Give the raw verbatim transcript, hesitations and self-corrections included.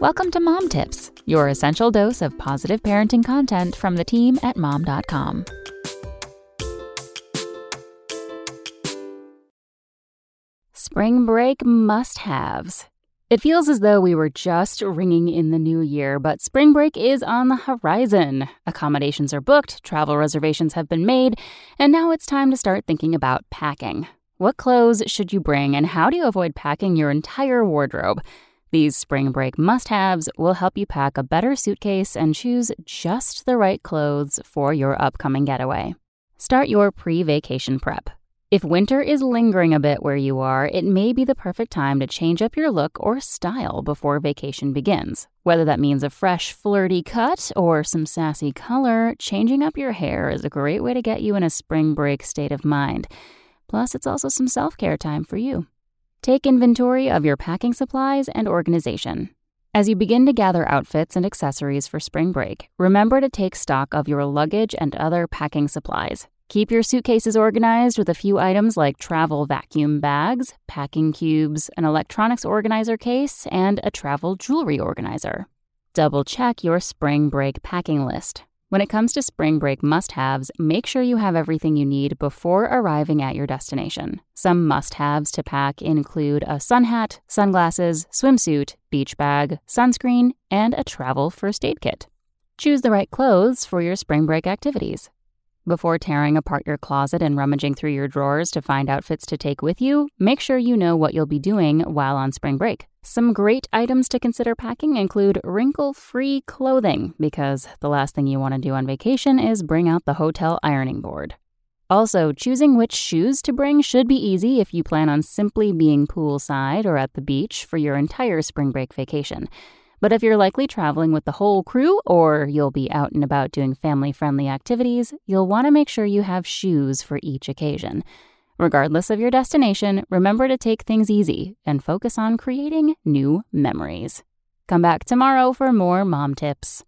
Welcome to Mom Tips, your essential dose of positive parenting content from the team at mom dot com. Spring break must-haves. It feels as though we were just ringing in the new year, but spring break is on the horizon. Accommodations are booked, travel reservations have been made, and now it's time to start thinking about packing. What clothes should you bring, and how do you avoid packing your entire wardrobe? These spring break must-haves will help you pack a better suitcase and choose just the right clothes for your upcoming getaway. Start your pre-vacation prep. If winter is lingering a bit where you are, it may be the perfect time to change up your look or style before vacation begins. Whether that means a fresh, flirty cut or some sassy color, changing up your hair is a great way to get you in a spring break state of mind. Plus, it's also some self-care time for you. Take inventory of your packing supplies and organization. As you begin to gather outfits and accessories for spring break, remember to take stock of your luggage and other packing supplies. Keep your suitcases organized with a few items like travel vacuum bags, packing cubes, an electronics organizer case, and a travel jewelry organizer. Double-check your spring break packing list. When it comes to spring break must-haves, make sure you have everything you need before arriving at your destination. Some must-haves to pack include a sun hat, sunglasses, swimsuit, beach bag, sunscreen, and a travel first aid kit. Choose the right clothes for your spring break activities. Before tearing apart your closet and rummaging through your drawers to find outfits to take with you, make sure you know what you'll be doing while on spring break. Some great items to consider packing include wrinkle-free clothing, because the last thing you want to do on vacation is bring out the hotel ironing board. Also, choosing which shoes to bring should be easy if you plan on simply being poolside or at the beach for your entire spring break vacation. But if you're likely traveling with the whole crew or you'll be out and about doing family-friendly activities, you'll want to make sure you have shoes for each occasion. Regardless of your destination, remember to take things easy and focus on creating new memories. Come back tomorrow for more Mom Tips.